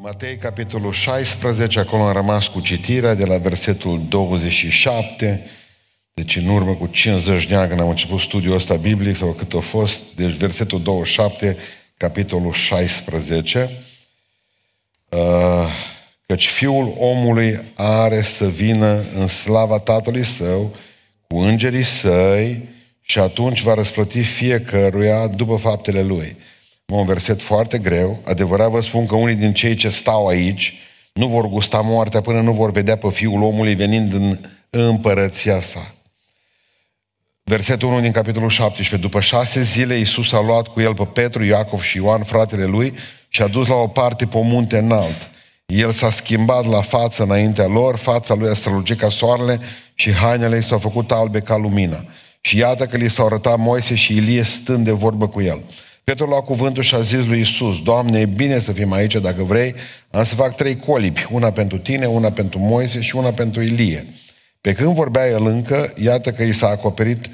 Matei, capitolul 16, acolo am rămas cu citirea de la versetul 27, deci în urmă cu 50 de ani când am început studiul ăsta biblic, sau cât a fost, deci versetul 27, capitolul 16, căci Fiul omului are să vină în slava Tatălui Său, cu îngerii Săi, și atunci va răsplăti fiecăruia după faptele Lui. Un verset foarte greu. Adevărat vă spun că unii din cei ce stau aici nu vor gusta moartea până nu vor vedea pe Fiul omului venind în împărăția sa. Versetul 1 din capitolul 17. După 6 zile Iisus a luat cu el pe Petru, Iacov și Ioan, fratele lui, și a dus la o parte pe un munte înalt. El s-a schimbat la față înaintea lor, fața lui a strălucit ca soarele și hainele i s-au făcut albe ca lumina. Și iată că li s-au arătat Moise și Ilie stând de vorbă cu el. Petru lua cuvântul și a zis lui Iisus: Doamne, e bine să fim aici, dacă vrei, am să fac 3 colibi, una pentru tine, una pentru Moise și una pentru Ilie. Pe când vorbea el încă, iată că i s-a acoperit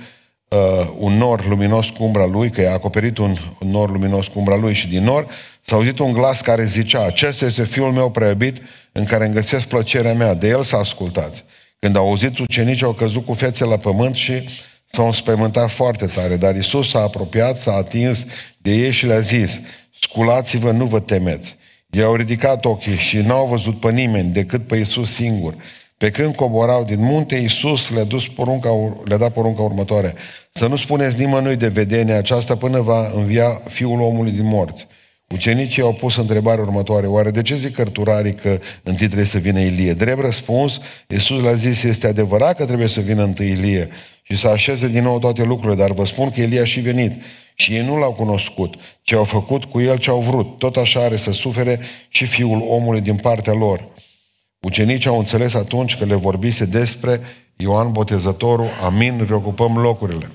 un nor luminos cu umbra lui, că i-a acoperit un nor luminos cu umbra lui și din nor s-a auzit un glas care zicea: acesta este Fiul meu prea iubit, în care îmi găsesc plăcerea mea, de el să ascultați. Când au auzit ucenicii, au căzut cu fețe la pământ și s-au înspăimântat foarte tare, dar Iisus s-a apropiat, s-a atins de ei și le-a zis: sculați-vă, nu vă temeți. I-au ridicat ochii și n-au văzut pe nimeni decât pe Iisus singur. Pe când coborau din munte, Iisus le-a dat porunca următoare: să nu spuneți nimănui de vedenia aceasta până va învia Fiul omului din morți. Ucenicii au pus întrebarea următoare: oare de ce zic cărturarii că întâi trebuie să vină Ilie? Drept răspuns, Iisus le-a zis: este adevărat că trebuie să vină întâi Ilie și să așeze din nou toate lucrurile, dar vă spun că Ilie a și venit și ei nu l-au cunoscut, ci au făcut cu el ce au vrut. Tot așa are să sufere și Fiul omului din partea lor. Ucenicii au înțeles atunci că le vorbise despre Ioan Botezătorul. Amin, reocupăm locurile.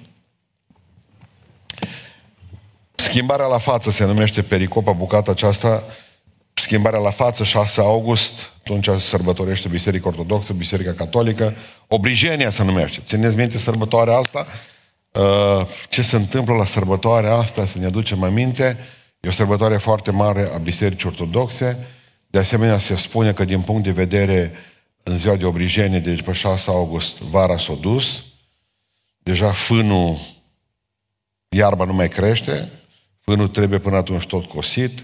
Schimbarea la față se numește pericopa, bucata aceasta, schimbarea la față, 6 august, atunci sărbătorește Biserica Ortodoxă, Biserica Catolică, Obrijenia se numește. Țineți minte sărbătoarea asta? Ce se întâmplă la sărbătoarea asta, să ne aducem aminte, e o sărbătoare foarte mare a Bisericii Ortodoxe. De asemenea, se spune că din punct de vedere, în ziua de Obrijenie, deci pe 6 august, vara s-a dus, deja fânul, iarba nu mai crește, fânul trebuie până atunci tot cosit,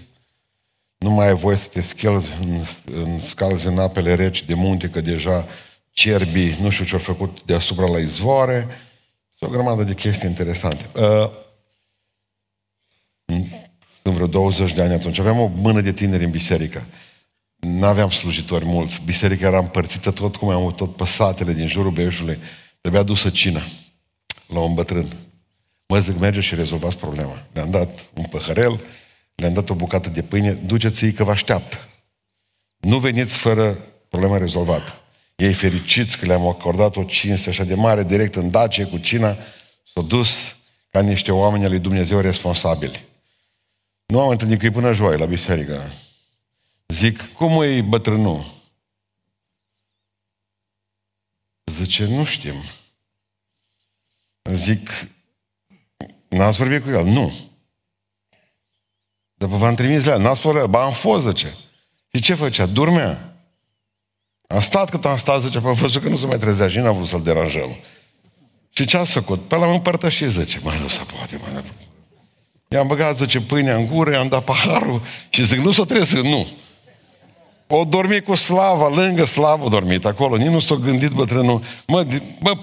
nu mai ai voie să te scalzi în apele reci de munte, că deja cerbii, nu știu ce-au făcut deasupra la izvoare. Sunt o grămadă de chestii interesante. Sunt vreo 20 de ani atunci. Aveam o mână de tineri în biserică. N-aveam slujitori mulți. Biserica era împărțită tot cum am avut, tot pe satele din jurul Beiușului. Trebuia dusă cina la un bătrân. Mă zic, merge și rezolvați problema. Le-am dat un păhărel, le-am dat o bucată de pâine, duceți-i că vă așteaptă. Nu veniți fără problema rezolvată. Ei fericiți că le-am acordat o cinste așa de mare, direct în Dacie cu cina, s-au dus ca niște oameni al lui Dumnezeu responsabili. Nu am întâlnit cu ei până joi la biserică. Zic, cum e bătrânul? Zice, nu știm. Zic, n-ați vorbit cu el? Nu. Dar v-am trimis la el. N-ați vorbit la el? Ba, am fost, zice. Și ce făcea? Dormea. Am stat cât am stat, zice, am văzut că nu se mai trezea și n-am vrut să-l deranjăm. Și ce ați făcut? Pe l-am împărtășit, zice. Mă, nu se poate, mă. I-am băgat, zice, pâinea în gură, i-am dat paharul și zic, nu s-o trezit, nu. O dormi cu slava, lângă slavă dormit acolo. Nici nu s-o gândit bătrânul. Mă,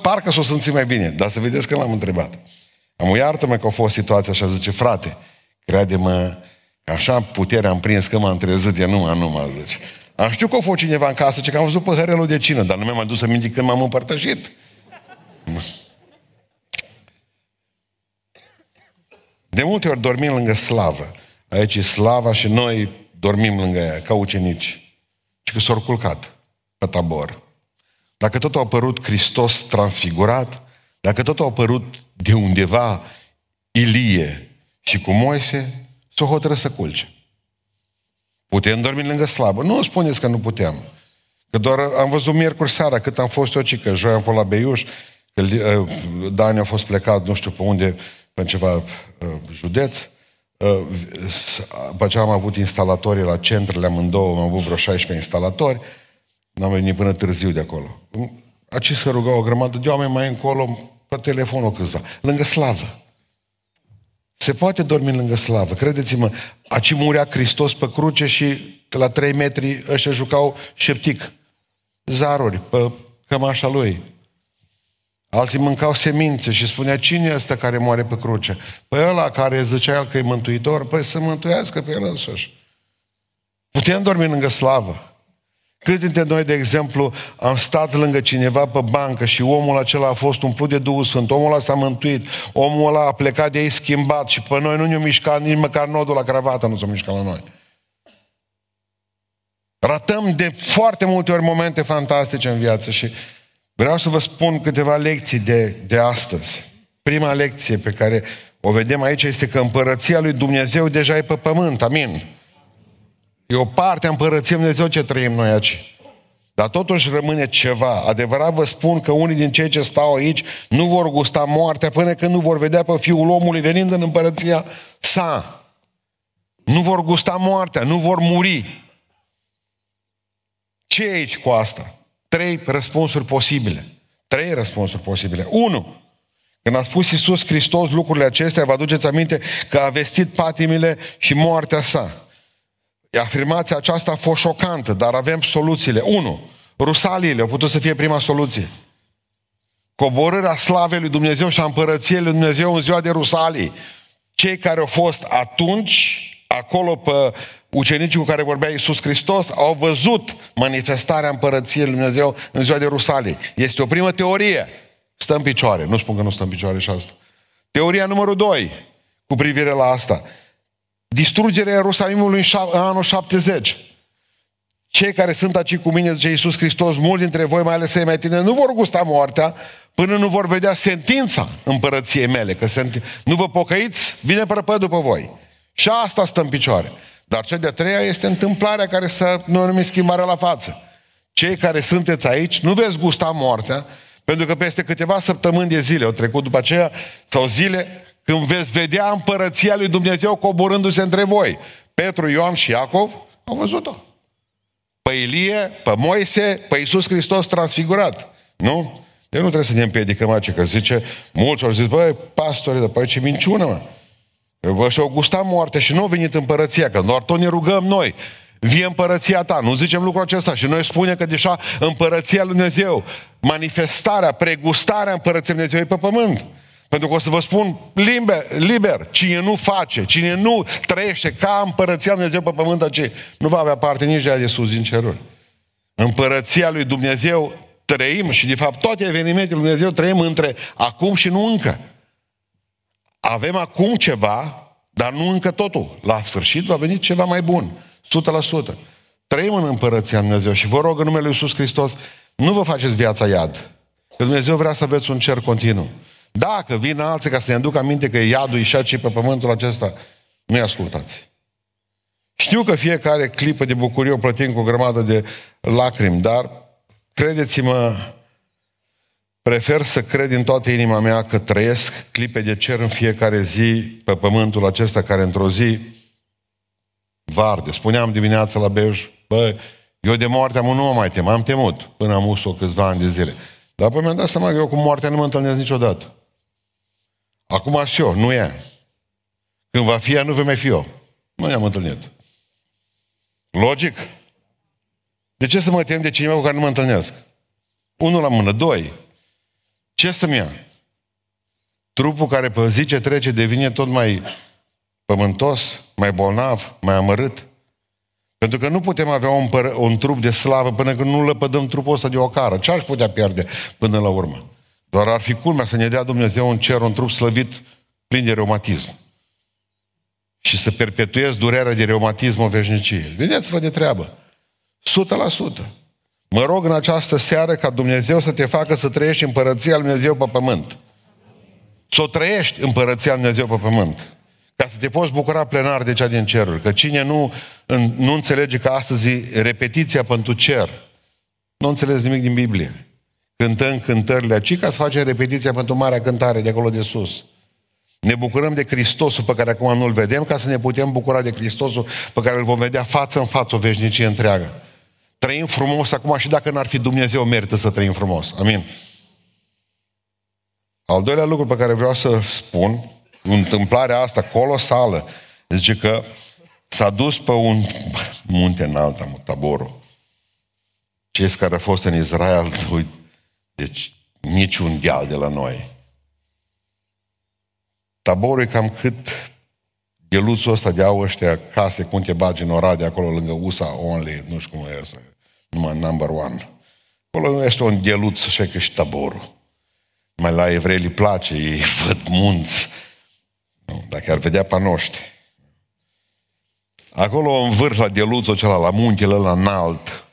parcă s-o simți mai bine, dar să vedeți că l-am întrebat. Am iartă-mă că a fost situația așa, zice, frate, crede-mă că așa puterea am prins că m-am trezit, e numai, zice. Am știut că a fost cineva în casă, că am văzut păhărelul de cină, dar nu mi-am adus aminte când m-am împărtășit. De multe ori dormim lângă slavă. Aici e slava și noi dormim lângă ea, ca ucenici. Și că s-au culcat pe Tabor. Dacă tot a apărut Hristos transfigurat, dacă tot a apărut de undeva Ilie și cu Moise, s-o hotără să culce. Putem dormi lângă slabă. Nu spuneți că nu puteam. Că doar am văzut miercuri seara cât am fost eu, ci că joi am fost la Beiuș, că Dani a fost plecat, nu știu pe unde, pe ceva județ, După aceea am avut instalatorii la centrele amândouă, am avut vreo 16 instalatori, n-am venit până târziu de acolo. Aici se rugau o grămadă de oameni, mai încolo, pe telefonul câțiva, lângă slavă. Se poate dormi lângă slavă, credeți-mă, aici murea Hristos pe cruce și la 3 metri ăștia jucau șeptic, zaruri pe cămașa lui. Alții mâncau semințe și spunea, cine e ăsta care moare pe cruce? Păi ăla care zicea el că e mântuitor, păi să mântuiască pe el însuși. Putem dormi lângă slavă. Cât dintre noi, de exemplu, am stat lângă cineva pe bancă și omul acela a fost umplut de Duhul Sfânt, omul ăla s-a mântuit, omul ăla a plecat de ei schimbat și pe noi nu ne-o mișca, nici măcar nodul la cravată nu s-o mișca la noi. Ratăm de foarte multe ori momente fantastice în viață și vreau să vă spun câteva lecții de astăzi. Prima lecție pe care o vedem aici este că împărăția lui Dumnezeu deja e pe pământ, amin? E o parte a împărăției lui Dumnezeu ce trăim noi aici. Dar totuși rămâne ceva. Adevărat vă spun că unii din cei ce stau aici nu vor gusta moartea până când nu vor vedea pe Fiul omului venind în împărăția sa. Nu vor gusta moartea, nu vor muri. Ce e aici cu asta? 3 răspunsuri posibile. 3 răspunsuri posibile. 1. Când a spus Iisus Hristos lucrurile acestea, vă aduceți aminte că a vestit patimile și moartea sa. Afirmația aceasta a fost șocantă, dar avem soluțiile. 1. Rusaliile au putut să fie prima soluție. Coborârea slavei lui Dumnezeu și a împărăției lui Dumnezeu în ziua de Rusalii. Cei care au fost atunci acolo pe ucenicii cu care vorbea Iisus Hristos au văzut manifestarea împărăției lui Dumnezeu în ziua de Rusalii. Este o primă teorie. Stă în picioare. Nu spun că nu stă în picioare și asta. Teoria numărul 2 cu privire la asta. Distrugerea Ierusalimului în anul 70. Cei care sunt aici cu mine, zice Iisus Hristos, mulți dintre voi, mai ales cei mai tineri, nu vor gusta moartea până nu vor vedea sentința împărăției mele. Că nu vă pocăiți, vine prăpăd după voi. Și asta stă în picioare. Dar cea de-a treia este întâmplarea care să nu numim schimbarea la față. Cei care sunteți aici nu veți gusta moartea, pentru că peste câteva săptămâni de zile, au trecut după aceea, sau zile, când veți vedea împărăția lui Dumnezeu coborându-se între voi. Petru, Ioan și Iacov au văzut-o. Pe Ilie, pe Moise, pe Iisus Hristos transfigurat. Nu? Deci nu trebuie să ne împiedicăm aici, că zice, mulți au zis, băi, pastore, dar păi ce minciună, mă. Și-au gustat moartea și nu a venit împărăția, că doar tot ne rugăm noi, vie împărăția ta, nu zicem lucrul acesta și noi spunem că deja împărăția lui Dumnezeu, manifestarea, pregustarea împărăției lui Dumnezeu e pe pământ. Pentru că o să vă spun liber, cine nu face, cine nu trăiește ca împărăția lui Dumnezeu pe pământ, aceea nu va avea parte nici de aia de sus din ceruri. Împărăția lui Dumnezeu trăim și de fapt toate evenimentele lui Dumnezeu trăim între acum și nu încă. Avem acum ceva, dar nu încă totul. La sfârșit va veni ceva mai bun. 100%. Trăim în împărăția lui Dumnezeu și vă rog în numele lui Iisus Hristos, nu vă faceți viața iad. Că Dumnezeu vrea să aveți un cer continuu. Dacă vin alții ca să ne aduc aminte că iadul e și pe pământul acesta, nu-i ascultați. Știu că fiecare clipă de bucurie o plătim cu o grămadă de lacrimi, dar credeți-mă, prefer să cred din toată inima mea că trăiesc clipe de cer în fiecare zi pe pământul acesta care într-o zi va arde. Spuneam dimineața la Beiuș, bă, eu de moarte nu mă mai tem, am temut până am us-o câțiva ani de zile. Dar apoi mi-am dat seama că eu cu moartea nu mă întâlnesc niciodată. Acum aș eu, nu e. Când va fi ea, nu vei mai fi eu. Nu ne-am întâlnit. Logic. De ce să mă tem de cineva cu care nu mă întâlnesc? 1 la mână, 2. Ce să-mi ia? Trupul care pe zi ce trece devine tot mai pământos, mai bolnav, mai amărât. Pentru că nu putem avea un trup de slavă până când nu lăpădăm trupul ăsta de ocară. Ce aș putea pierde până la urmă? Doar ar fi culmea să ne dea Dumnezeu în cer un trup slăvit plin de reumatism. Și să perpetuez durerea de reumatism în veșnicie. Vedeți-vă de treabă. 100%. Mă rog în această seară ca Dumnezeu să te facă să trăiești împărăția lui Dumnezeu pe pământ. Să o trăiești împărăția lui Dumnezeu pe pământ. Ca să te poți bucura plenar de cea din cerul. Că cine nu înțelege că astăzi e repetiția pentru cer, nu înțelegi nimic din Biblie. Cântăm cântările aici ca să facem repetiția pentru marea cântare de acolo de sus. Ne bucurăm de Hristosul pe care acum nu-l vedem, ca să ne putem bucura de Hristosul pe care îl vom vedea față în față o veșnicie întreagă. Trăim frumos acum și dacă n-ar fi Dumnezeu, merită să trăim frumos. Amin. Al doilea lucru pe care vreau să spun, întâmplarea asta colosală, zice că s-a dus pe un munte înalt, Taborul. Cei care au fost în Israel, deci niciun deal de la noi. Taborul e cam cât gheluțul ăsta de au ăștia case, cum te bagi în Oradea, acolo lângă USA Only, nu știu cum e ăsta, numai number one. Acolo este un gheluț, așa că și Taborul. Mai la evrei îi place, ei văd munți. Nu, dacă ar vedea panoște. Acolo în vârf la gheluțul acela, la muntele ăla înalt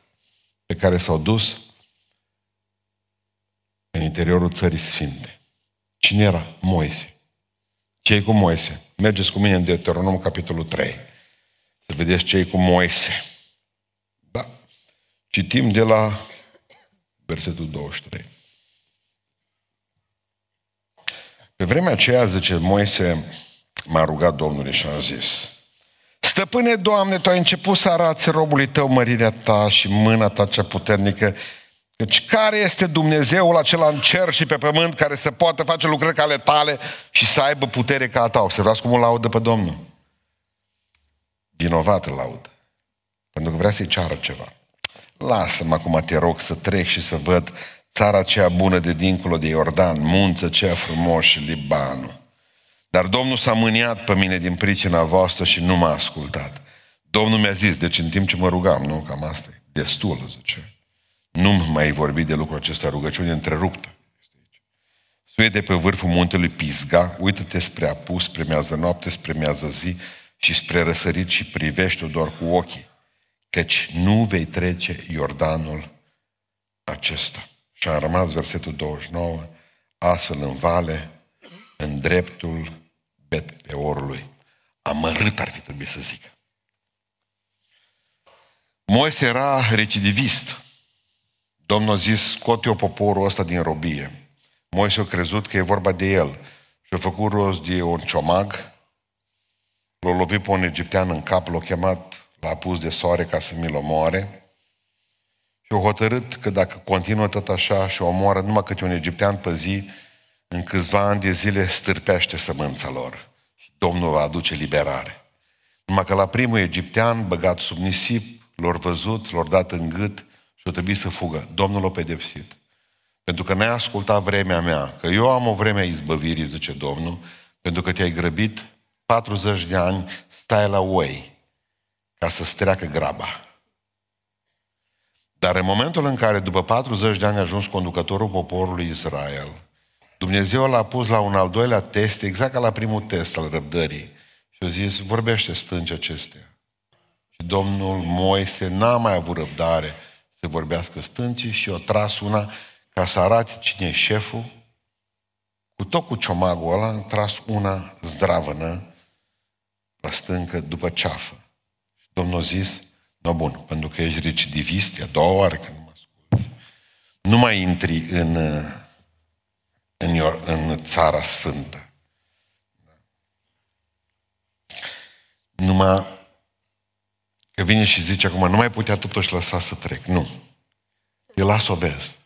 pe care s-au dus, în interiorul Țării Sfinte. Cine era? Moise. Cei cu Moise. Mergeți cu mine în Deuteronom, capitolul 3. Să vedeți cei cu Moise. Da. Citim de la versetul 23. Pe vremea aceea, zice Moise, m-a rugat Domnul și a zis: Stăpâne, Doamne, Tu ai început să arăți robului Tău mărirea Ta și mâna Ta cea puternică. Deci care este Dumnezeul acela în cer și pe pământ care să poată face lucrări ca ale Tale și să aibă putere ca a Ta? Observați cum îl laudă pe Domnul. Vinovat îl laudă. Pentru că vrea să-i ceară ceva. Lasă-mă acum, te rog, să trec și să văd țara aceea bună de dincolo de Iordan, munți aceea frumos și Libanul. Dar Domnul s-a mâniat pe mine din pricina voastră și nu m-a ascultat. Domnul mi-a zis, deci în timp ce mă rugam, nu, cam asta e, destul, zice. Nu-mi mai vorbi de lucrul acesta, rugăciune întreruptă. Suie de pe vârful muntelui Pizga, uită-te spre apus, spre miază noapte, spre miază zi și spre răsărit și privește-o doar cu ochii, căci nu vei trece Iordanul acesta. Și a rămas versetul 29, astfel în vale, în dreptul Betheorului. Amărât ar fi trebuit să zică. Moise era recidivist. Domnul a zis, scot eu poporul ăsta din robie. Moise a crezut că e vorba de el. Și a făcut rost de un ciomag, l-a lovit pe un egiptean în cap, l-a chemat la apus de soare ca să mi-l omoare. Și a hotărât că dacă continuă tot așa și o omoară numai câte un egiptean pe zi, în câțiva ani de zile stârpește sămânța lor. Domnul va aduce liberare. Numai că la primul egiptean, băgat sub nisip, l-or văzut, l-or dat în gât și o trebuie să fugă. Domnul l-a pedepsit. Pentru că n-ai ascultat vremea mea, că eu am o vreme a izbăvirii, zice Domnul, pentru că te-ai grăbit, 40 de ani stai la oi ca să-ți treacă graba. Dar în momentul în care după 40 de ani a ajuns conducătorul poporului Israel, Dumnezeu l-a pus la un al doilea test, exact ca la primul test al răbdării. Și a zis, vorbește stânci acestea. Și Domnul Moise n-a mai avut răbdare să vorbească stâncii și o tras una ca să arate cine e șeful. Cu tot cu ciomagul ăla a tras una zdravănă la stâncă după ceafă. Și Domnul a zis, no, bun, pentru că ești recidivist, e a doua oară că nu mă asculti. Nu mai intri în Țara Sfântă. Numai că vine și zice acum, nu mai putea totuși lăsa să trec. Nu. Te las o vezi.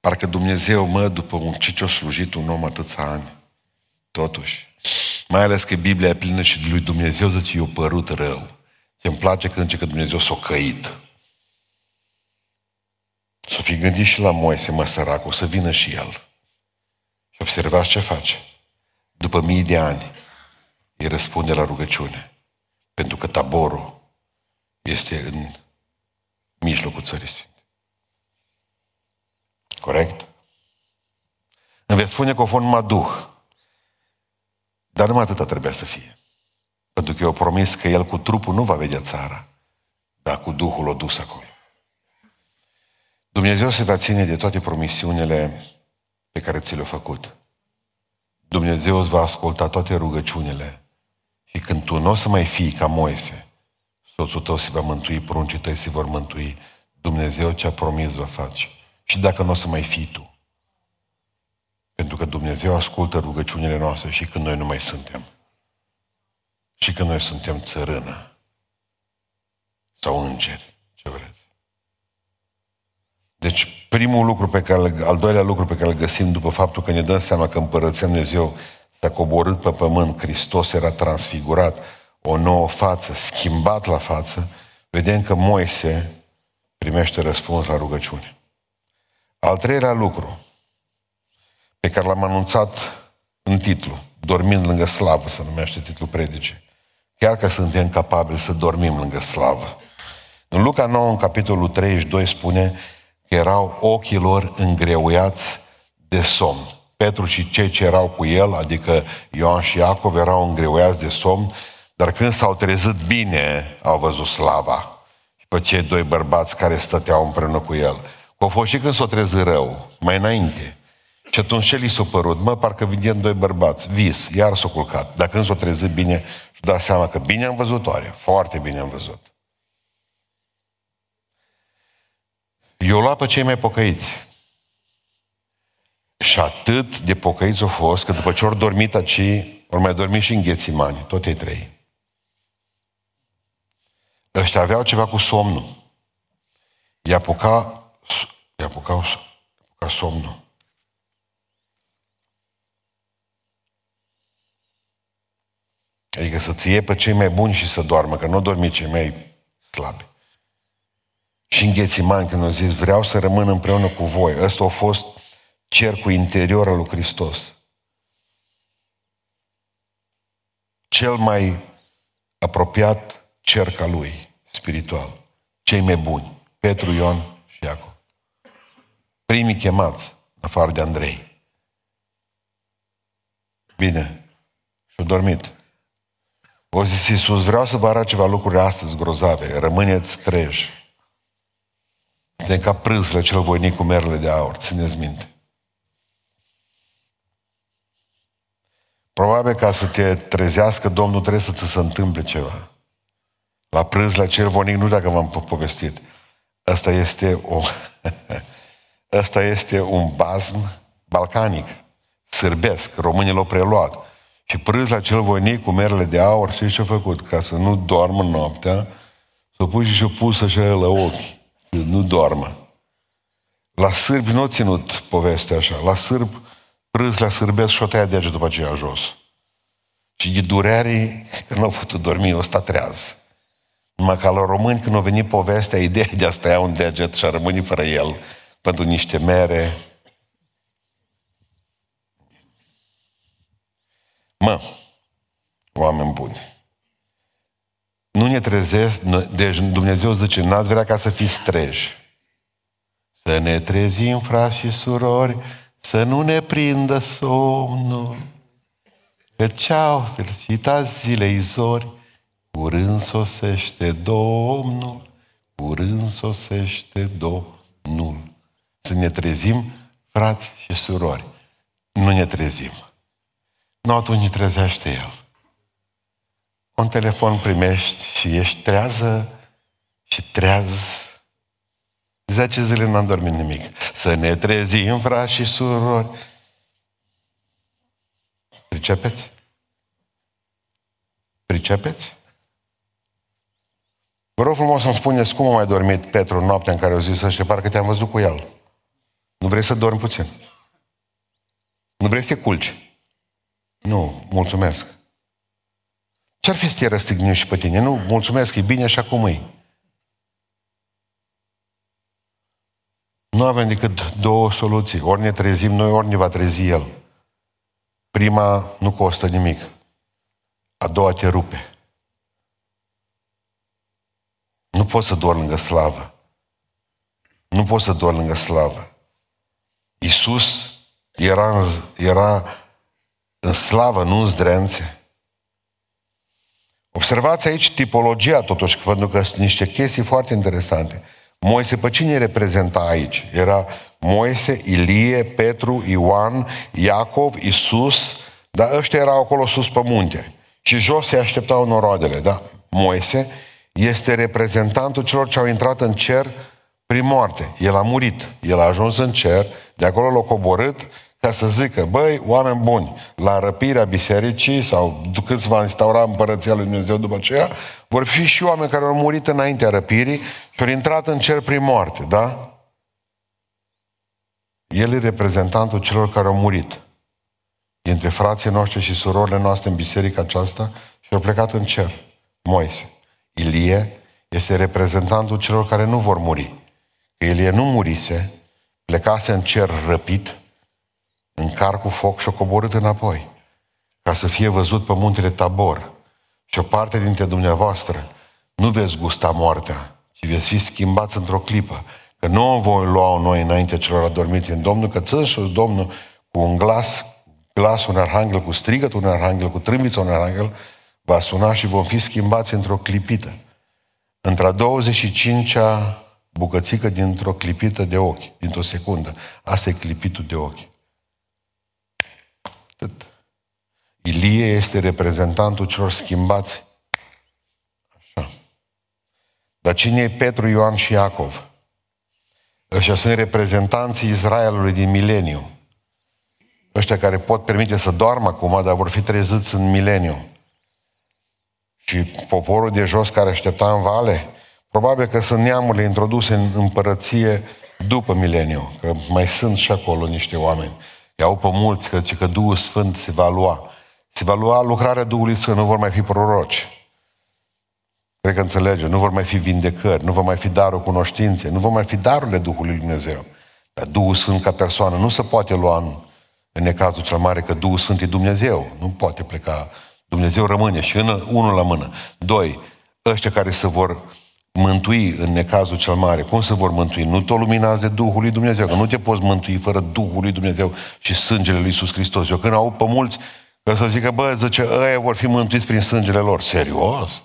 Parcă Dumnezeu, mă, după ce ți-a slujit un om atâția ani, totuși, mai ales că Biblia e plină și lui Dumnezeu, zice, i-a părut rău. Ți-mi place când zice că Dumnezeu s-a căit. Să fi gândit și la Moise, mă, săracul, să vină și el. Și observați ce face. După mii de ani, îi răspunde la rugăciune. Pentru că Taborul este în mijlocul Țării Sfinte. Corect? Îmi veți spune că o fost numai Duh. Dar numai atâta trebuia să fie. Pentru că eu promis că el cu trupul nu va vedea țara, dar cu Duhul o dus acolo. Dumnezeu se va ține de toate promisiunile pe care ți le-a făcut. Dumnezeu îți va asculta toate rugăciunile și când tu nu o să mai fii ca Moise, soțul tău se va mântui, pruncii tăi se vor mântui. Dumnezeu ce-a promis va face. Și dacă nu o să mai fii tu. Pentru că Dumnezeu ascultă rugăciunile noastre și când noi nu mai suntem. Și când noi suntem țărână. Sau îngeri, ce vreți. Deci primul lucru pe care, al doilea lucru pe care îl găsim după faptul că ne dăm seama că Împărăția Dumnezeu s-a coborât pe pământ, Hristos era transfigurat, o nouă față, schimbat la față, vedem că Moise primește răspuns la rugăciune. Al treilea lucru pe care l-am anunțat în titlu, dormind lângă slavă, se numește titlul predicii. Chiar că suntem capabili să dormim lângă slavă. În Luca 9, în capitolul 32, spune că erau ochii lor îngreuiați de somn. Petru și cei ce erau cu el, adică Ioan și Iacov, erau îngreuiați de somn, dar când s-au trezit bine, au văzut slava. Și pe cei doi bărbați care stăteau împreună cu el. Că au fost și când s-au trezit rău, mai înainte. Și atunci ce li s-a părut? Mă, parcă vedem doi bărbați, vis, iar s-au culcat. Dar când s-au trezit bine, și da seama că bine am văzut oare, foarte bine am văzut. Eu luat pe cei mai pocăiți. Și atât de pocăiți au fost, că după ce au dormit aici, au mai dormit și în Ghețimani, tot ei trei. Ăștia aveau ceva cu somnul. I-a apucat somnul. Adică să ție pe cei mai buni și să doarmă, că nu au dormit cei mai slabi. Și în Ghețimani, când au zis, vreau să rămân împreună cu voi. Ăsta a fost cercul interior al lui Hristos. Cel mai apropiat cerc al lui, spiritual. Cei mai buni, Petru, Ion și Iacov. Primii chemați, afară de Andrei. Bine, și-au dormit. O zis Iisus, vreau să vă arăt ceva lucruri astăzi grozave, rămâneți treji. Suntem ca prânzile cel voinic cu merele de aur, țineți minte. Probabil ca să te trezească Domnul trebuie să ți se întâmple ceva. La prânzile cel voinic, nu dacă v-am povestit, ăsta este un basm balcanic, sârbesc, românii l-au preluat. Și prânz la cel voinic cu merele de aur, știi ce-a făcut? Ca să nu doarmă noaptea, s-a pus și și-a pus așa la ochi, să nu doarmă. La sârbi nu a ținut povestea așa. La sârb, prânz la sârbesc și-o tăia dege după aceea jos. Și de durere că nu au putut dormi, o stat treaz. Numai ca la români, când a venit povestea, ideea de a stăia un deget și a rămâne fără el pentru niște mere. Mă, oameni buni, nu ne trezesc, deci Dumnezeu zice, n-ați vrea ca să fiți treji. Să ne trezim, frați și surori, să nu ne prindă somnul. Că ceau fericitați zilei zori, curând sosește Domnul, curând sosește Domnul. Să ne trezim, frați și surori, nu ne trezim. Nu, atunci îi trezește el. Un telefon primești și ești trează și treaz. 10 zile n-am dormit nimic. Să ne trezim, frați și surori. Pricepeți? Pricepeți? Vă rog frumos să-mi spuneți cum a mai dormit Petru noaptea în care au zis ăștia, parcă te-am văzut cu el. Nu vrei să dormi puțin? Nu vrei să te culci? Nu, mulțumesc. Ce-ar fi să te răstignim și pe tine? Nu, mulțumesc, e bine așa cum e. Nu avem decât două soluții. Ori ne trezim noi, ori ne va trezi el. Prima nu costă nimic. A doua te rupe. Nu poți să dormi lângă slavă. Nu poți să dormi lângă slavă. Iisus era în slavă, nu în zdrențe. Observați aici tipologia totuși, pentru că sunt niște chestii foarte interesante. Moise, pe cine reprezenta aici? Era Moise, Ilie, Petru, Ioan, Iacov, Iisus, dar ăștia erau acolo sus pe munte. Și jos se așteptau noroadele, da? Moise este reprezentantul celor ce au intrat în cer prin moarte. El a murit, el a ajuns în cer, de acolo l-a coborât, ca să zică, băi, oameni buni, la răpirea bisericii sau când se va instaura împărăția lui Dumnezeu după aceea, vor fi și oameni care au murit înaintea răpirii și au intrat în cer prin moarte, da? El e reprezentantul celor care au murit. E între frații noștri și surorile noastre în biserica aceasta și au plecat în cer. Moise. Ilie este reprezentantul celor care nu vor muri. Că Ilie nu murise, plecase în cer răpit, în car cu foc și-a coborât înapoi, ca să fie văzut pe muntele Tabor. Și o parte dintre dumneavoastră nu veți gusta moartea, ci veți fi schimbați într-o clipă, că nu o voi lua noi înainte celor adormiți în Domnul, că țânsul Domnul cu un glas un arhanghel, cu strigăt un arhanghel, cu trâmbița un arhanghel, va suna și vom fi schimbați într-o clipită, într-a 25-a bucățică dintr-o clipită de ochi, dintr-o secundă. Asta e clipitul de ochi. Atât. Ilie este reprezentantul celor schimbați. Așa. Dar cine e Petru, Ioan și Iacov? Ăștia sunt reprezentanții Israelului din mileniu. Ăștia care pot permite să doarmă acum, dar vor fi treziți în mileniu. Și poporul de jos care aștepta în vale, probabil că sunt neamurile introduse în împărăție după mileniu, că mai sunt și acolo niște oameni. Iau pe mulți că zice că Duhul Sfânt se va lua. Se va lua lucrarea Duhului Sfânt, nu vor mai fi proroci. Cred că înțelege, nu vor mai fi vindecări, nu vor mai fi darul cunoștinței, nu vor mai fi darurile Duhului Dumnezeu. Dar Duhul Sfânt ca persoană nu se poate lua în necazul cel mare, că Duhul Sfânt e Dumnezeu. Nu poate pleca. Dumnezeu rămâne și unul la mână. Doi, ăștia care se vor mântui în necazul cel mare. Cum se vor mântui? Nu te luminați de Duhul lui Dumnezeu, că nu te poți mântui fără Duhul lui Dumnezeu și sângele lui Iisus Hristos. Eu când aud pe mulți că să zică, bă, zice, ăia vor fi mântuiți prin sângele lor. Serios?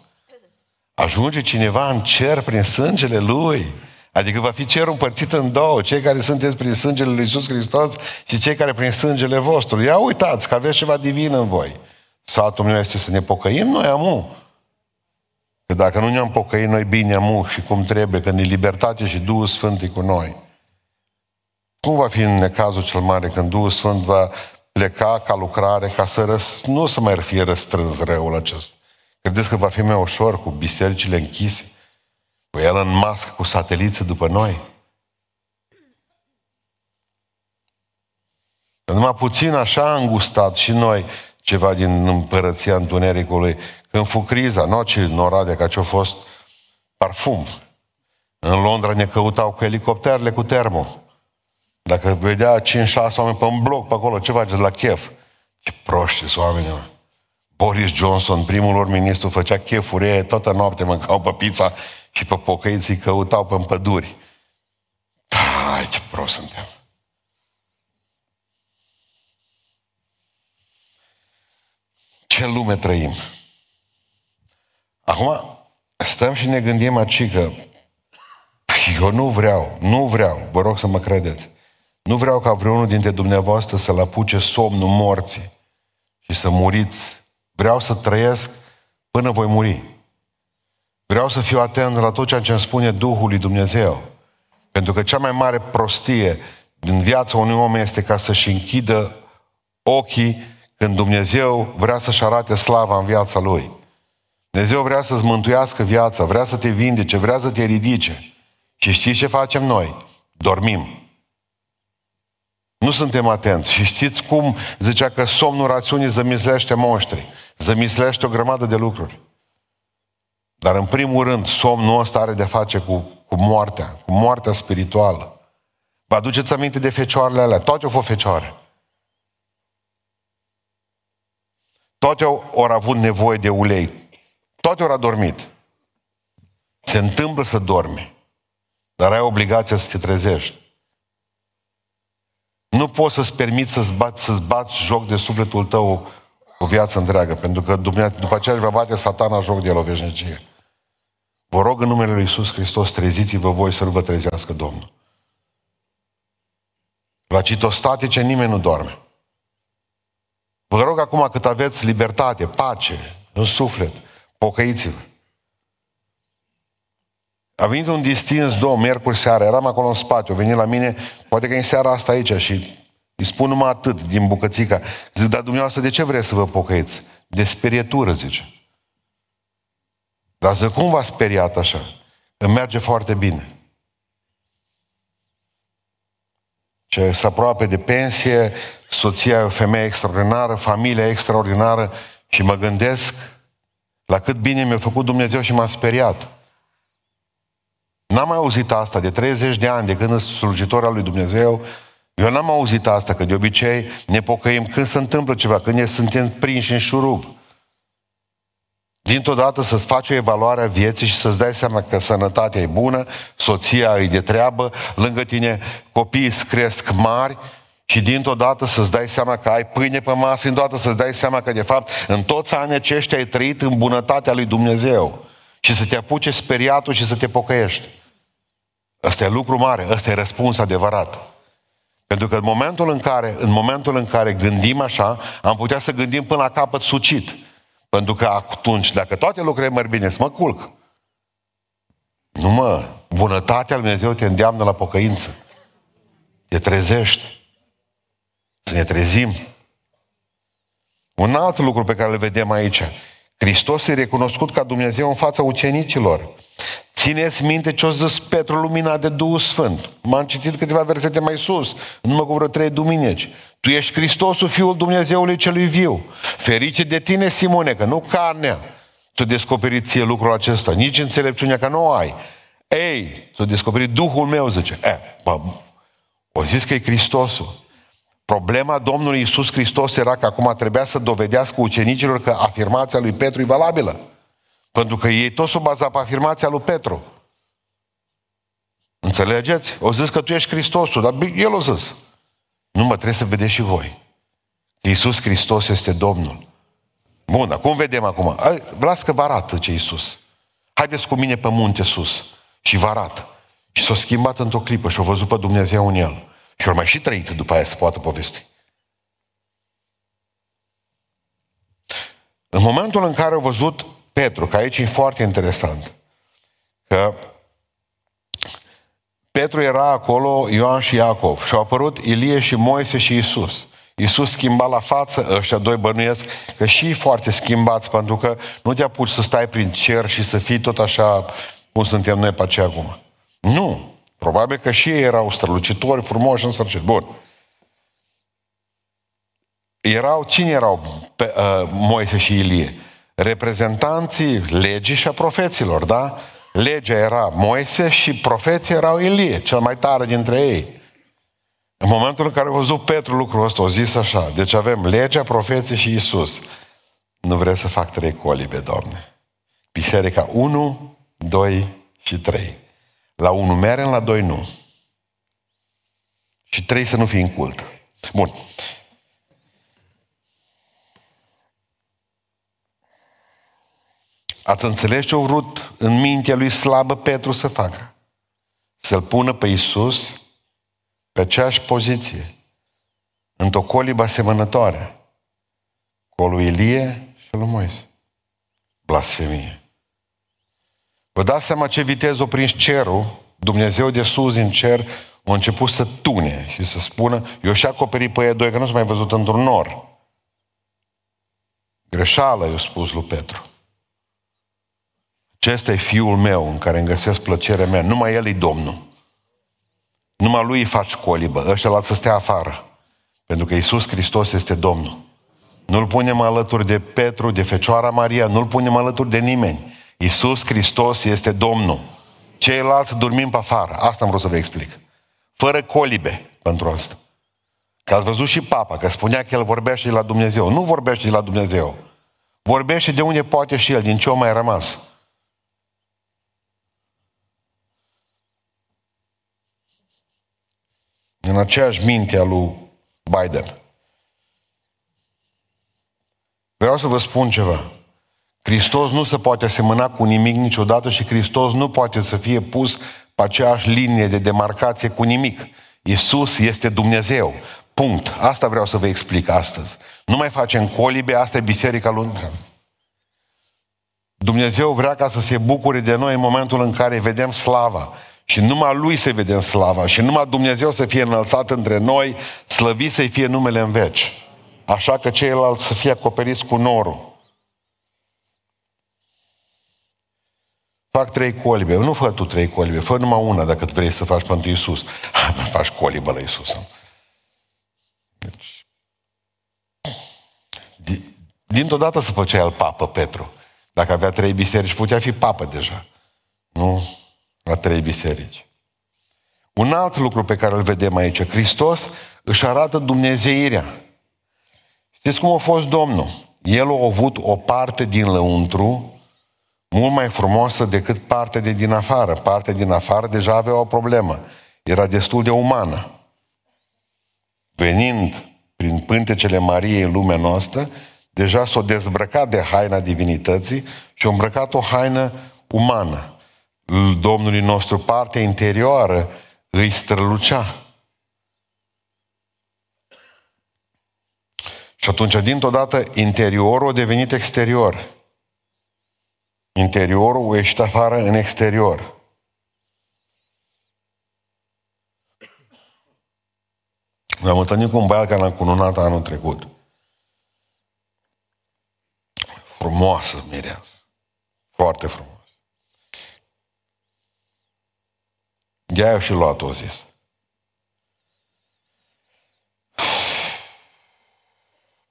Ajunge cineva în cer prin sângele lui? Adică va fi cerul împărțit în două, cei care sunteți prin sângele lui Iisus Hristos și cei care prin sângele vostru. Ia uitați că aveți ceva divin în voi. Satul meu este să ne pocăim noi, amu. Că dacă nu ne-am pocăit noi bine, amu, și cum trebuie, că e libertate și Duhul Sfânt e cu noi. Cum va fi în necazul cel mare când Duhul Sfânt va pleca ca lucrare, ca să nu să mai fie răstrâns răul acesta? Credeți că va fi mai ușor cu bisericile închise? Cu el în mască, cu sateliță după noi? Numai puțin așa am gustat și noi ceva din împărăția întunericului. Când fu criza, nocii în Oradea, că ce-a fost parfum. În Londra ne căutau cu elicopterele, cu termo. Dacă vedea 5-6 oameni pe un bloc pe acolo, ce faceți la chef? Ce proști sunt oamenii. Boris Johnson, primul lor ministru, făcea chefurie, toată noapte mâncau pe pizza și pe pocăiții căutau pe păduri. Ai, ce prost suntem! Ce lume trăim! Acum, stăm și ne gândim aici că eu nu vreau, vă rog să mă credeți, nu vreau ca vreunul dintre dumneavoastră să-l apuce somnul morții și să muriți. Vreau să trăiesc până voi muri. Vreau să fiu atent la tot ceea ce îmi spune Duhul lui Dumnezeu. Pentru că cea mai mare prostie din viața unui om este ca să-și închidă ochii când Dumnezeu vrea să-și arate slava în viața lui. Dumnezeu vrea să-ți mântuiască viața, vrea să te vindece, vrea să te ridice. Și știți ce facem noi? Dormim. Nu suntem atenți. Și știți cum zicea că somnul rațiunii zămislește monștri, zămislește o grămadă de lucruri. Dar în primul rând, somnul ăsta are de face cu moartea spirituală. Vă aduceți aminte de fecioarele alea? Toate au fost fecioare. Toate au avut nevoie de ulei. Toate au adormit. Se întâmplă să dormi, dar ai obligația să te trezești. Nu poți să-ți permiți să-ți bați joc de sufletul tău o viață întreagă, pentru că după aceea își va bate satana joc de el o veșnicie. Vă rog în numele lui Iisus Hristos, treziți-vă voi să-L vă trezească Domnul. La citostatice nimeni nu doarme. Vă rog acum cât aveți libertate, pace în suflet, pocăiți-vă. A venit un distins domn, miercuri seara, eram acolo în spate, a venit la mine, poate că în seara asta aici, și Îi spun numai atât din bucățica. Zic, dar dumneavoastră de ce vreți să vă pocăiți? De sperietură, zice. Dar zic, cum v-a speriat așa? Îmi merge foarte bine. Ce se aproape de pensie, soția e o femeie extraordinară, familia extraordinară și mă gândesc la cât bine mi-a făcut Dumnezeu și m-a speriat. N-am mai auzit asta de 30 de ani de când sunt slujitor al lui Dumnezeu. Eu n-am auzit asta, că de obicei ne pocăim când se întâmplă ceva, când ne suntem prinși în șurub. Dintr-o dată să-ți faci o evaluare a vieții și să-ți dai seama că sănătatea e bună, soția e de treabă, lângă tine copiii îți cresc mari și dintr-o dată să-ți dai seama că ai pâine pe masă, dintr-o dată să-ți dai seama că de fapt în toți anii aceștia ai trăit în bunătatea lui Dumnezeu și să te apuce speriatul și să te pocăiești. Ăsta e lucru mare, ăsta e răspuns adevărat. Pentru că în momentul în care gândim așa, am putea să gândim până la capăt sucit. Pentru că atunci, dacă toate lucrurile merg bine, să mă culc. Nu mă, bunătatea lui Dumnezeu te îndeamnă la pocăință. Te trezești. Să ne trezim. Un alt lucru pe care îl vedem aici. Hristos e recunoscut ca Dumnezeu în fața ucenicilor. Țineți minte ce-o zis Petru, luminat de Duhul Sfânt. M-am citit câteva versete mai sus, numai cu vreo 3 duminici. Tu ești Hristosul, Fiul Dumnezeului Celui Viu. Ferice de tine, Simone, că nu carnea ți-o descoperit ție lucrul acesta, nici înțelepciunea, că nu o ai. Ei, ți-o descoperit Duhul meu, zice. O zis că e Hristosul. Problema Domnului Iisus Hristos era că acum trebuia să dovedească ucenicilor că afirmația lui Petru e valabilă. Pentru că ei toți s-au bazat pe afirmația lui Petru. Înțelegeți? O zis că tu ești Hristosul, dar el o zis. Nu, mă, trebuie să vedeți și voi. Iisus Hristos este Domnul. Bun, dar cum vedem acum? Las că vă arată ce Iisus. Haideți cu mine pe munte sus. Și vă arată. Și s-a schimbat într-o clipă și a văzut pe Dumnezeu în el. Și au mai și trăit după aia să poată povesti. În momentul în care au văzut Petru, că aici e foarte interesant, că Petru era acolo, Ioan și Iacov, și au apărut Ilie și Moise și Iisus. Iisus schimba la față, ăștia doi bănuiesc că și foarte schimbați, pentru că nu te apuci să stai prin cer și să fii tot așa cum suntem noi pe aceea acum. Nu! Probabil că și ei erau strălucitori, frumoși, în sfârșit. Bun. Cine erau Moise și Ilie? Reprezentanții legii și a profeților, da? Legea era Moise și profeții erau Ilie, cel mai tare dintre ei. În momentul în care a văzut Petru lucrul ăsta, a zis așa, deci avem legea, profeții și Iisus. Nu vreau să fac 3 colibe, Doamne. Biserica 1, 2 și 3. La 1 merem, la 2 nu. Și 3 să nu fii în cult. Bun. Ați înțeles ce a vrut în mintea lui slabă Petru să facă? Să-l pună pe Iisus pe aceeași poziție, într-o colibă asemănătoare cu lui Ilie și lui Moise. Blasfemie. Vă dați seama ce viteză o prins cerul, Dumnezeu de sus din cer a început să tune și să spună, eu și acoperi pe ei doi, că nu s-a mai văzut într-un nor. Greșeală, i-a spus lui Petru. Acesta e fiul meu în care îmi găsesc plăcerea mea, numai el e Domnul. Numai lui îi faci colibă, ăștia l-ați să stea afară. Pentru că Iisus Hristos este Domnul. Nu-L punem alături de Petru, de Fecioara Maria, nu-L punem alături de nimeni. Iisus Hristos este Domnul. Ceilalți dormim pe afară. Asta am vrut să vă explic. Fără colibe pentru asta. Că ați văzut și Papa, că spunea că el vorbește de la Dumnezeu. Nu vorbește de la Dumnezeu. Vorbește de unde poate și el, din ce o mai rămas. În aceeași minte a lui Biden. Vreau să vă spun ceva. Hristos nu se poate asemăna cu nimic niciodată și Hristos nu poate să fie pus pe aceeași linie de demarcație cu nimic. Iisus este Dumnezeu. Punct. Asta vreau să vă explic astăzi. Nu mai facem colibe, asta e biserica lui Dumnezeu. Vrea ca să se bucure de noi în momentul în care vedem slava Și numai Lui să-i vedem slava și numai Dumnezeu să fie înălțat între noi, slăvit să-i fie numele în veci. Așa că ceilalți să fie acoperiți cu norul. Fac 3 colibe. Nu fă tu 3 colibe, fă numai una dacă vrei să faci pentru Iisus. Hai, mă, faci colibă la Iisus. Deci, dintr-o dată se făcea el papă, Petru. Dacă avea 3 biserici, putea fi papă deja. Nu? La 3 biserici. Un alt lucru pe care îl vedem aici, Hristos își arată dumnezeirea. Știți cum a fost Domnul? El a avut o parte din lăuntru mult mai frumoasă decât partea de din afară. Partea din afară deja avea o problemă. Era destul de umană. Venind prin pântecele Mariei în lumea noastră, deja s-o dezbrăcat de haina divinității și a îmbrăcat o haină umană. Domnului nostru, partea interioară îi strălucea. Și atunci, dintr-o dată, interiorul a devenit exterior. Interiorul a ieșit afară în exterior. M-am întâlnit cu un băiat care l-a încununat anul trecut. Frumoasă mireasă. Foarte frumos. De-aia și luat o zis.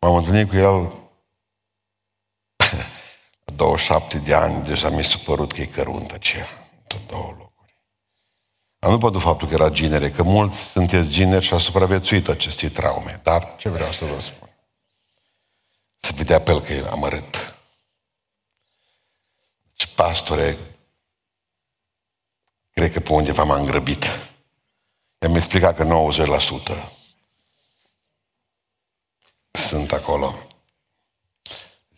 M-am întâlnit cu el 27 de ani, deja mi s-a părut că e căruntă aceea, în două locuri. Dar nu pentru faptul că era ginere, că mulți sunteți gineri și a supraviețuit acestei traume, dar ce vreau să vă spun? Să vedea pe el că e amărât. Deci, pastore, cred că pe undeva m-am grăbit. I-am explicat că 90% sunt acolo.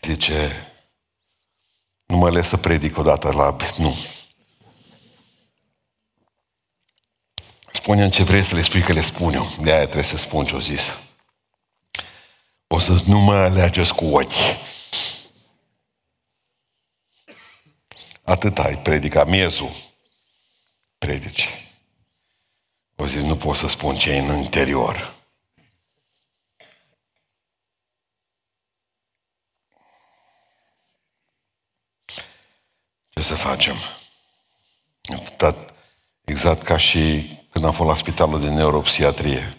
Zice... Nu mă lăs să predic odată la... Nu. Spune-mi ce vrei să le spui că le spun eu. De-aia trebuie să spun ce-o zis. O să nu mă alegeți cu ochi. Atât ai predica, miezul. Predici. O zis, nu pot să spun ce e în interior. Ce să facem? Exact ca și când am fost la spitalul de neuropsiatrie.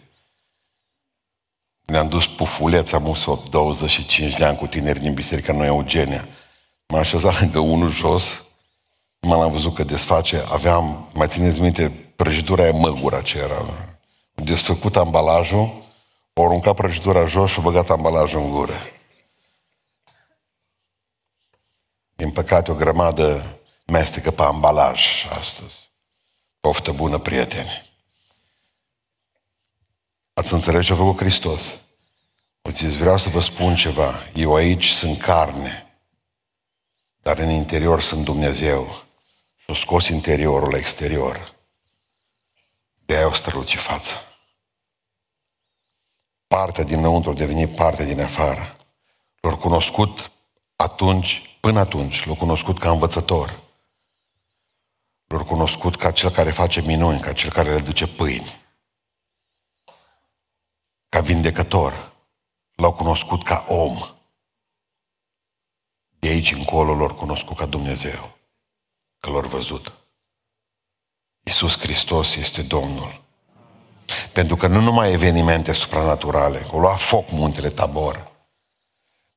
Ne-am dus pufuleț, am us 25 de ani cu tineri din biserica Noi Eugenia. M-am așezat lângă unul jos, m-am văzut că desface, aveam, mai țineți minte, prăjitura aia măgura ce era. Am desfăcut ambalajul, o aruncat prăjitura jos și a băgat ambalajul în gură. Din păcate, o grămadă mestecă pe ambalaj astăzi. Poftă bună, prieteni. Ați înțeles ce a făcut Hristos? O zis, vreau să vă spun ceva. Eu aici sunt carne, dar în interior sunt Dumnezeu. Și-o scos interiorul la exterior. De-aia o străluci față. Partea dinăuntru a devenit parte din afară. L-au cunoscut atunci... Până atunci, l-au cunoscut ca învățător. L-au cunoscut ca cel care face minuni, ca cel care le duce pâini. Ca vindecător. L-au cunoscut ca om. De aici încolo l-au cunoscut ca Dumnezeu. Că l-au văzut. Iisus Hristos este Domnul. Pentru că nu numai evenimente supranaturale, că a luat foc muntele Tabor,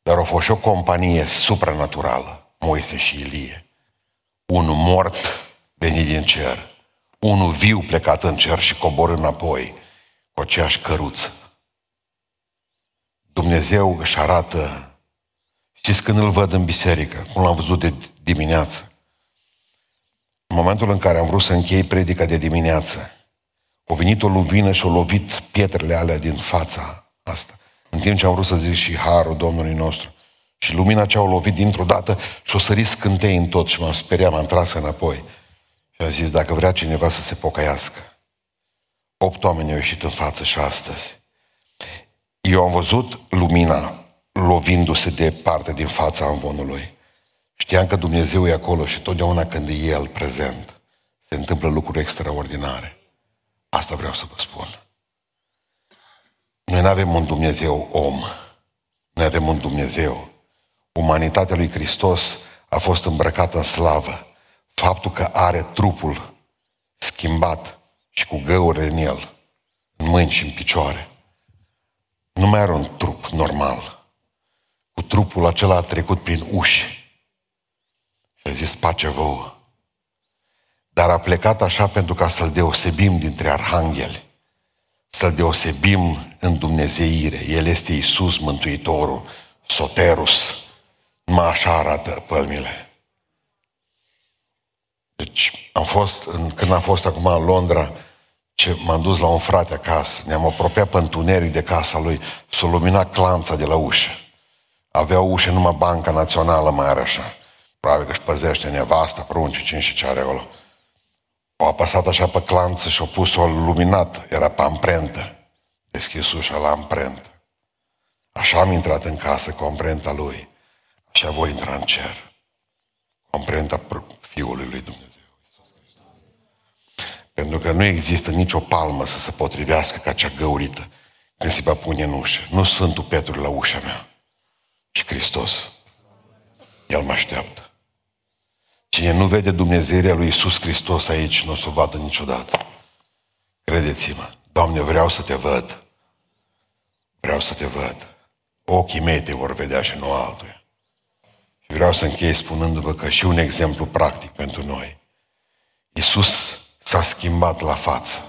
dar a fost și o companie supranaturală, Moise și Ilie. Unul mort venit din cer, unul viu plecat în cer și coborând înapoi cu aceeași căruță. Dumnezeu își arată, știți când îl văd în biserică, cum l-am văzut de dimineață. În momentul în care am vrut să închei predica de dimineață, a venit o lumină și a lovit pietrele alea din fața asta. În timp ce am vrut să zic și harul Domnului nostru. Și lumina ce au lovit dintr-o dată și o sărit scântei în tot și m-am speriat, m-am tras înapoi. Și am zis, dacă vrea cineva să se pocăiască. 8 oameni au ieșit în față și astăzi. Eu am văzut lumina lovindu-se de parte din fața amvonului. Știam că Dumnezeu e acolo și totdeauna când e El prezent, se întâmplă lucruri extraordinare. Asta vreau să vă spun. Noi nu avem un Dumnezeu om. Noi avem un Dumnezeu. Umanitatea lui Hristos a fost îmbrăcată în slavă. Faptul că are trupul schimbat și cu găurile în el, în mâini și în picioare, nu mai are un trup normal. Cu trupul acela a trecut prin uși și a zis pace vouă. Dar a plecat așa pentru ca să-l deosebim dintre arhangheli, să-l deosebim în dumnezeire. El este Iisus Mântuitorul, Soterus. Numai așa arată pălmile. Deci, când am fost acum în Londra, m-am dus la un frate acasă, ne-am apropiat pe întuneric de casa lui, s-o lumina clanța de la ușă. Avea ușă numai Banca Națională mai are așa. Probabil că își păzește nevasta, prunci, cine și ce are acolo. O apăsat așa pe clanță și o pus-o luminat, era pe amprentă. Deschis ușa la amprentă. Așa am intrat în casă cu amprenta lui. Așa voi intra în cer. Amprenta Fiului lui Dumnezeu. Pentru că nu există nicio palmă să se potrivească ca cea găurită când se va pune în ușă. Nu Sfântul Petru la ușa mea, ci Hristos. El mă așteaptă. Cine nu vede dumnezeirea lui Iisus Hristos aici, nu o să o vadă niciodată. Credeți-mă, Doamne, vreau să te văd. Vreau să te văd. Ochii mei te vor vedea și nu altuia. Și vreau să închei spunându-vă că și un exemplu practic pentru noi. Iisus s-a schimbat la față.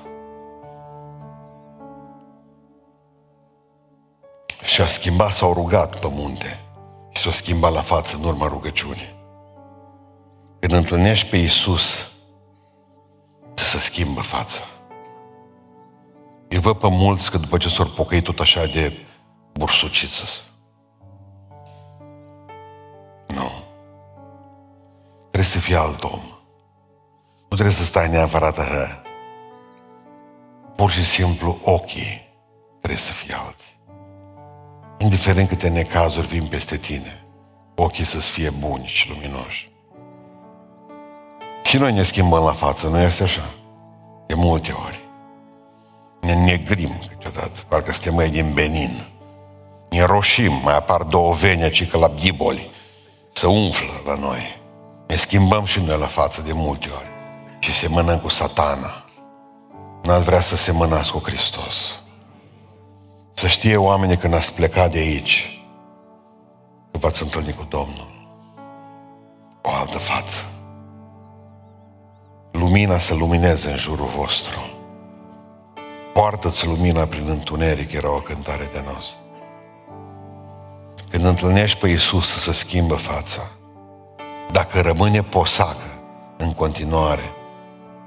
Și a schimbat, s-au rugat pe munte. Și s-a schimbat la față în urma rugăciunii. Când întâlnești pe Iisus, se schimbă fața. Eu văd pe mulți că după ce s-au pocăit tot așa de bursuciță. Nu. Trebuie să fii alt om. Nu trebuie să stai neapărat așa. Pur și simplu ochii trebuie să fie alți. Indiferent câte necazuri vin peste tine, ochii să-ți fie buni și luminoși. Și noi ne schimbăm la față, nu este așa? De multe ori. Ne negrim câteodată, parcă suntem mai din Benin. Ne roșim, mai apar două vene, aici, că la ghiboli, se umflă la noi. Ne schimbăm și noi la față de multe ori. Și semănăm cu satana. N-ați vrea să semănați cu Hristos. Să știe oamenii când ați plecat de aici, că v-ați întâlnit cu Domnul. O altă față. Lumina să lumineze în jurul vostru. Poartă-ți lumina prin întuneric, era o cântare de noastră. Când întâlnești pe Iisus, să se schimbă fața. Dacă rămâne posacă în continuare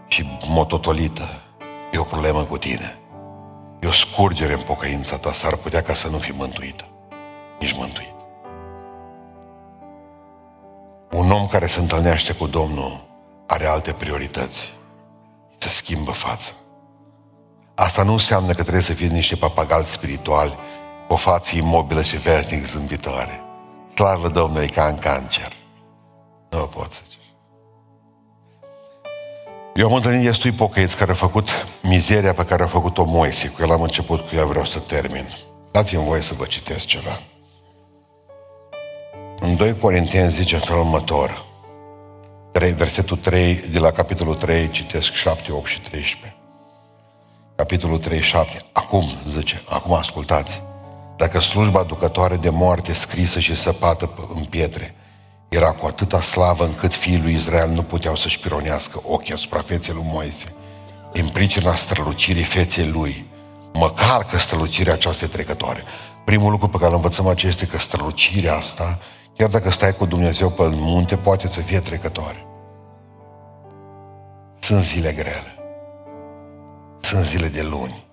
și mototolită, e o problemă cu tine. E o scurgere în pocăința ta, s-ar putea ca să nu fii mântuită. Nici mântuit. Un om care se întâlnește cu Domnul are alte priorități. Se schimbă fața. Asta nu înseamnă că trebuie să fiți niște papagali spirituali cu o față imobilă și veșnic zâmbitoare. Slavă Domnului, ca în cancer. Nu o pot să zic. Eu am întâlnit destui pocăiți care au făcut mizeria pe care a făcut-o Moise. Cu el am început, cu ea vreau să termin. Dați-mi voie să vă citesc ceva. În 2 Corinteni zice felul următor. 3, versetul 3, de la capitolul 3, citesc 7, 8 și 13. Capitolul 3, 7. Acum, zice, acum ascultați. Dacă slujba aducătoare de moarte scrisă și săpată în pietre era cu atâta slavă încât fiii lui Izrael nu puteau să-și pironească ochii asupra feței lui Moise, din pricina strălucirii feței lui, măcar că strălucirea aceasta e trecătoare. Primul lucru pe care îl învățăm acesta este că strălucirea asta, chiar dacă stai cu Dumnezeu pe munte, poate să fie trecătoare. Sunt zile grele. Sunt zile de luni.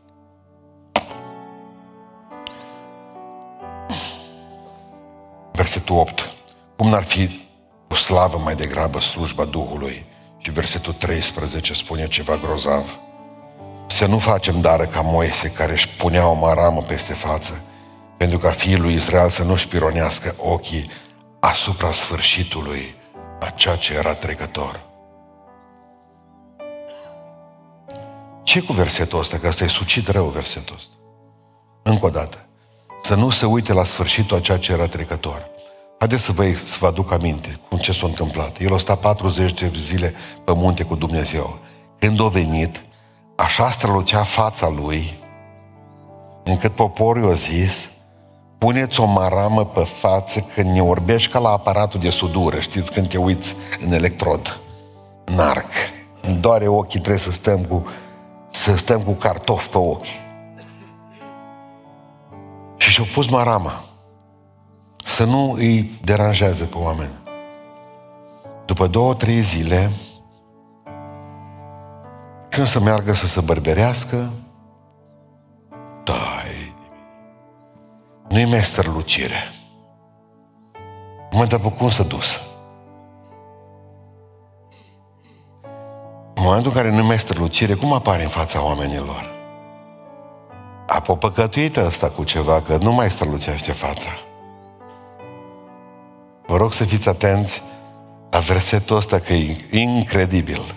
Versetul 8. Cum n-ar fi o slavă mai degrabă slujba Duhului? Și versetul 13 spune ceva grozav. Să nu facem dară ca Moise, care își punea o maramă peste față, pentru ca fiii lui Israel să nu-și pironească ochii asupra sfârșitului a ceea ce era trecător. Ce cu versetul ăsta? Că ăsta e sucit rău versetul ăsta. Încă o dată. Să nu se uite la sfârșitul a ceea ce era trecător. Haideți să vă aduc aminte cum ce s-a întâmplat. El a stat 40 de zile pe munte cu Dumnezeu. Când a venit, așa strălucea fața lui, încât poporul a zis: puneți o maramă pe față când ne orbești, ca la aparatul de sudură, știți, când te uiți în electrod, în arc. Îmi doare ochii, trebuie să stăm cu cartofi pe ochi. Și și-au pus marama să nu îi deranjeze pe oameni. După 2-3 zile, când să meargă să se bărberească, nu-i mai strălucire. Mă, dar pe cum s-a dus? În momentul în care nu-i mai strălucire, cum apare în fața oamenilor? A popăcătuit ăsta cu ceva, că nu mai strălucește fața. Vă rog să fiți atenți la versetul ăsta, că e incredibil.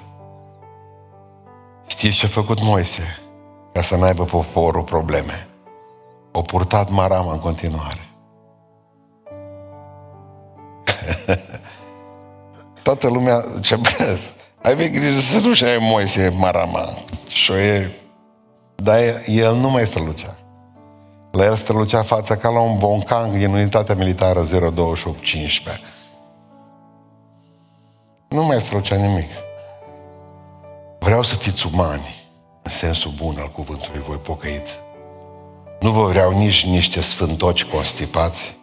Știți ce a făcut Moise? Ca să n-aibă poporul probleme. O purtat marama în continuare. Toată lumea ce brez. Ai grijă să nu și ai Moise marama. Și e... Dar el nu mai strălucea. La el strălucea fața ca la un boncang din unitatea militară 02815. Nu mai strălucea nimic. Vreau să fiți umani, în sensul bun al cuvântului, voi pocăiți. Nu vă vreau nici niște sfântoci constipați,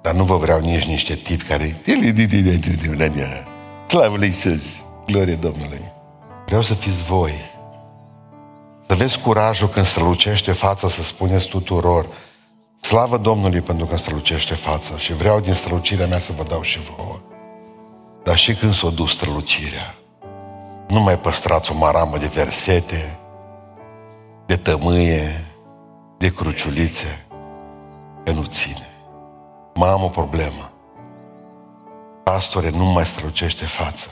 dar nu vă vreau nici niște tipi care... Slavă lui Iisus! Glorie Domnului! Vreau să fiți voi. Să aveți curajul când strălucește fața să spuneți tuturor: slavă Domnului pentru că strălucește fața și vreau din strălucirea mea să vă dau și vouă. Dar și când s-o dus strălucirea, nu mai păstrați o maramă de versete, de tămâie, de cruciulițe, că nu ține. Mă, am o problemă. Pastore, nu mai strălucește fața.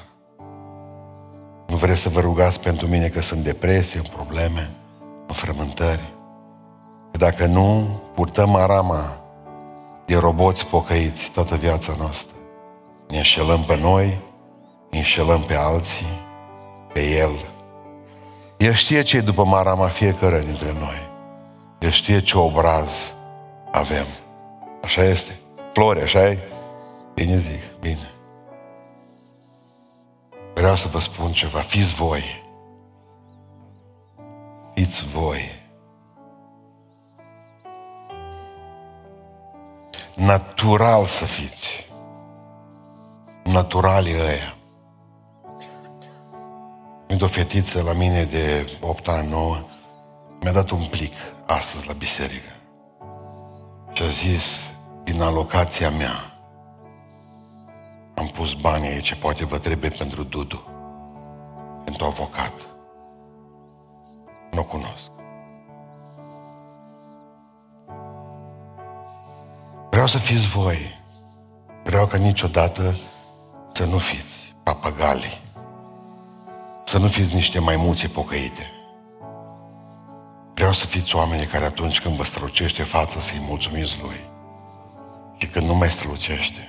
Nu vreți să vă rugați pentru mine, că sunt depresie, în probleme, în frământări? Că dacă nu, purtăm marama de roboți pocăiți toată viața noastră. Ne înșelăm pe noi, ne înșelăm pe alții, pe El. El știe ce e după marama fiecare dintre noi. El știe ce obraz avem. Așa este. Flori, așa e? Bine zic, bine. Vreau să vă spun ceva. Fiți voi. Fiți voi. Natural să fiți. Naturalii ăia. Când o fetiță la mine de 8 ani, 9, mi-a dat un plic astăzi la biserică și a zis: din alocația mea am pus banii aici, poate vă trebuie pentru Dudu, pentru avocat. Nu cunosc. Vreau să fiți voi. Vreau ca niciodată să nu fiți papagali, să nu fiți niște maimuțe pocăite. Vreau să fiți oameni care atunci când vă strălucește fața să-i mulțumiți Lui. Și când nu mai strălucește,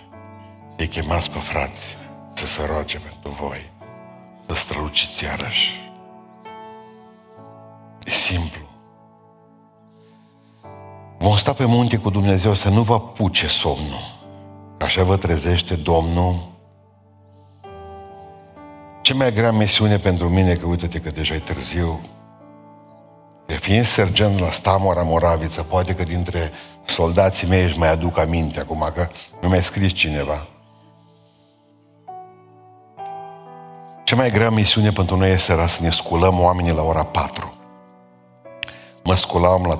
să-i chemați pe frați să se roage pentru voi, să străluciți iarăși. E simplu. Vom sta pe munte cu Dumnezeu, să nu vă puce somnul. Așa vă trezește Domnul. Cea mai grea misiune pentru mine, că uite-te că deja e târziu, de fiind sergent la Stamora Moravită, poate că dintre soldații mei își mai aduc aminte acum, că nu mi-a scris cineva. Cea mai grea misiune pentru noi este seara, să ne sculăm oamenii la ora 4. Mă sculam la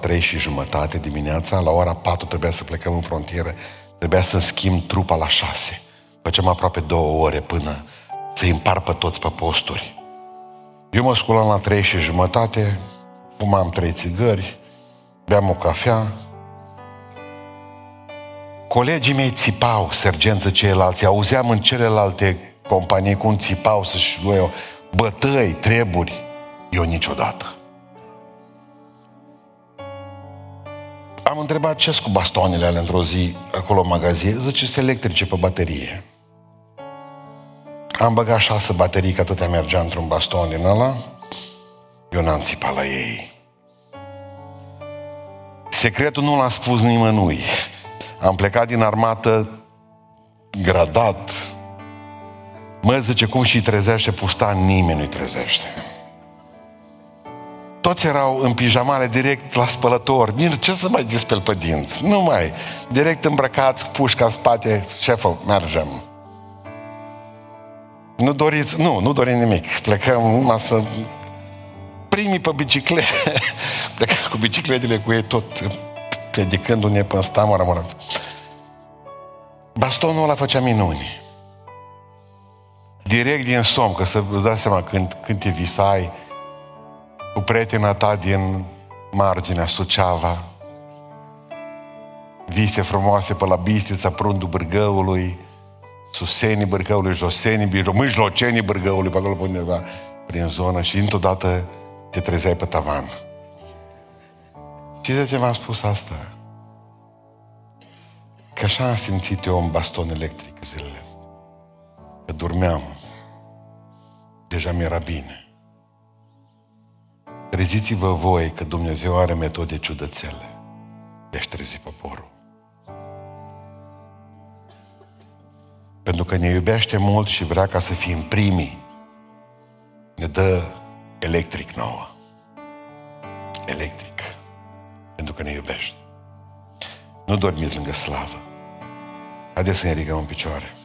3:30 dimineața, la ora 4 trebuia să plecăm în frontieră, trebuia să schimb trupa la 6. Făceam aproape 2 ore până să-i împart pe toți pe posturi. Eu mă sculam la 3:30, fumam 3 țigări, beam o cafea. Colegii mei țipau, sergență ceilalți, auzeam în celelalte companii cum țipau să-și luau bătăi, treburi. eu niciodată. Am întrebat ce-s cu bastoanele alea într-o zi acolo în magazin, zice, sunt electrice pe baterie. Am băgat 6 baterii, că atâtea mergea într-un baston din ăla. Eu n-am țipat la ei. Secretul nu l-a spus nimănui. Am plecat din armată gradat. Mă, zice, cum și-i trezește pustan, nimeni nu-i trezește. Toți erau în pijamale direct la spălător. Nici ce să mai dispel pe dinți? Nu mai. Direct îmbrăcați, pușca în spate. Șefă, mergem. Nu doriți? Nu dorim nimic. Plecăm numai să... Primii pe biciclete. Plecăm cu bicicletele cu ei tot, predicându-ne pe Stamora Moravită. Bastonul ăla făcea minuni. Direct din somn, că să-ți dai seama când te visai cu prietena ta din marginea Suceava, vise frumoase pe la Bistrița, Prundul Bârgăului, Susenii Bârgăului, Josenii, Mijlocenii Bârgăului, pe acolo pe undeva, prin zonă, și într-o dată te trezeai pe tavan. Știți de ce v-am spus asta? Că așa am simțit eu un baston electric zilele astea. Că dormeam. Deja mi-era bine. Treziți-vă voi, că Dumnezeu are metode ciudățele de a-și trezi poporul. Pentru că ne iubește mult și vrea ca să fim primii. Ne dă electric nouă. Electric. Pentru că ne iubește. Nu dormiți lângă slavă. Haideți să ne ridicăm în picioare.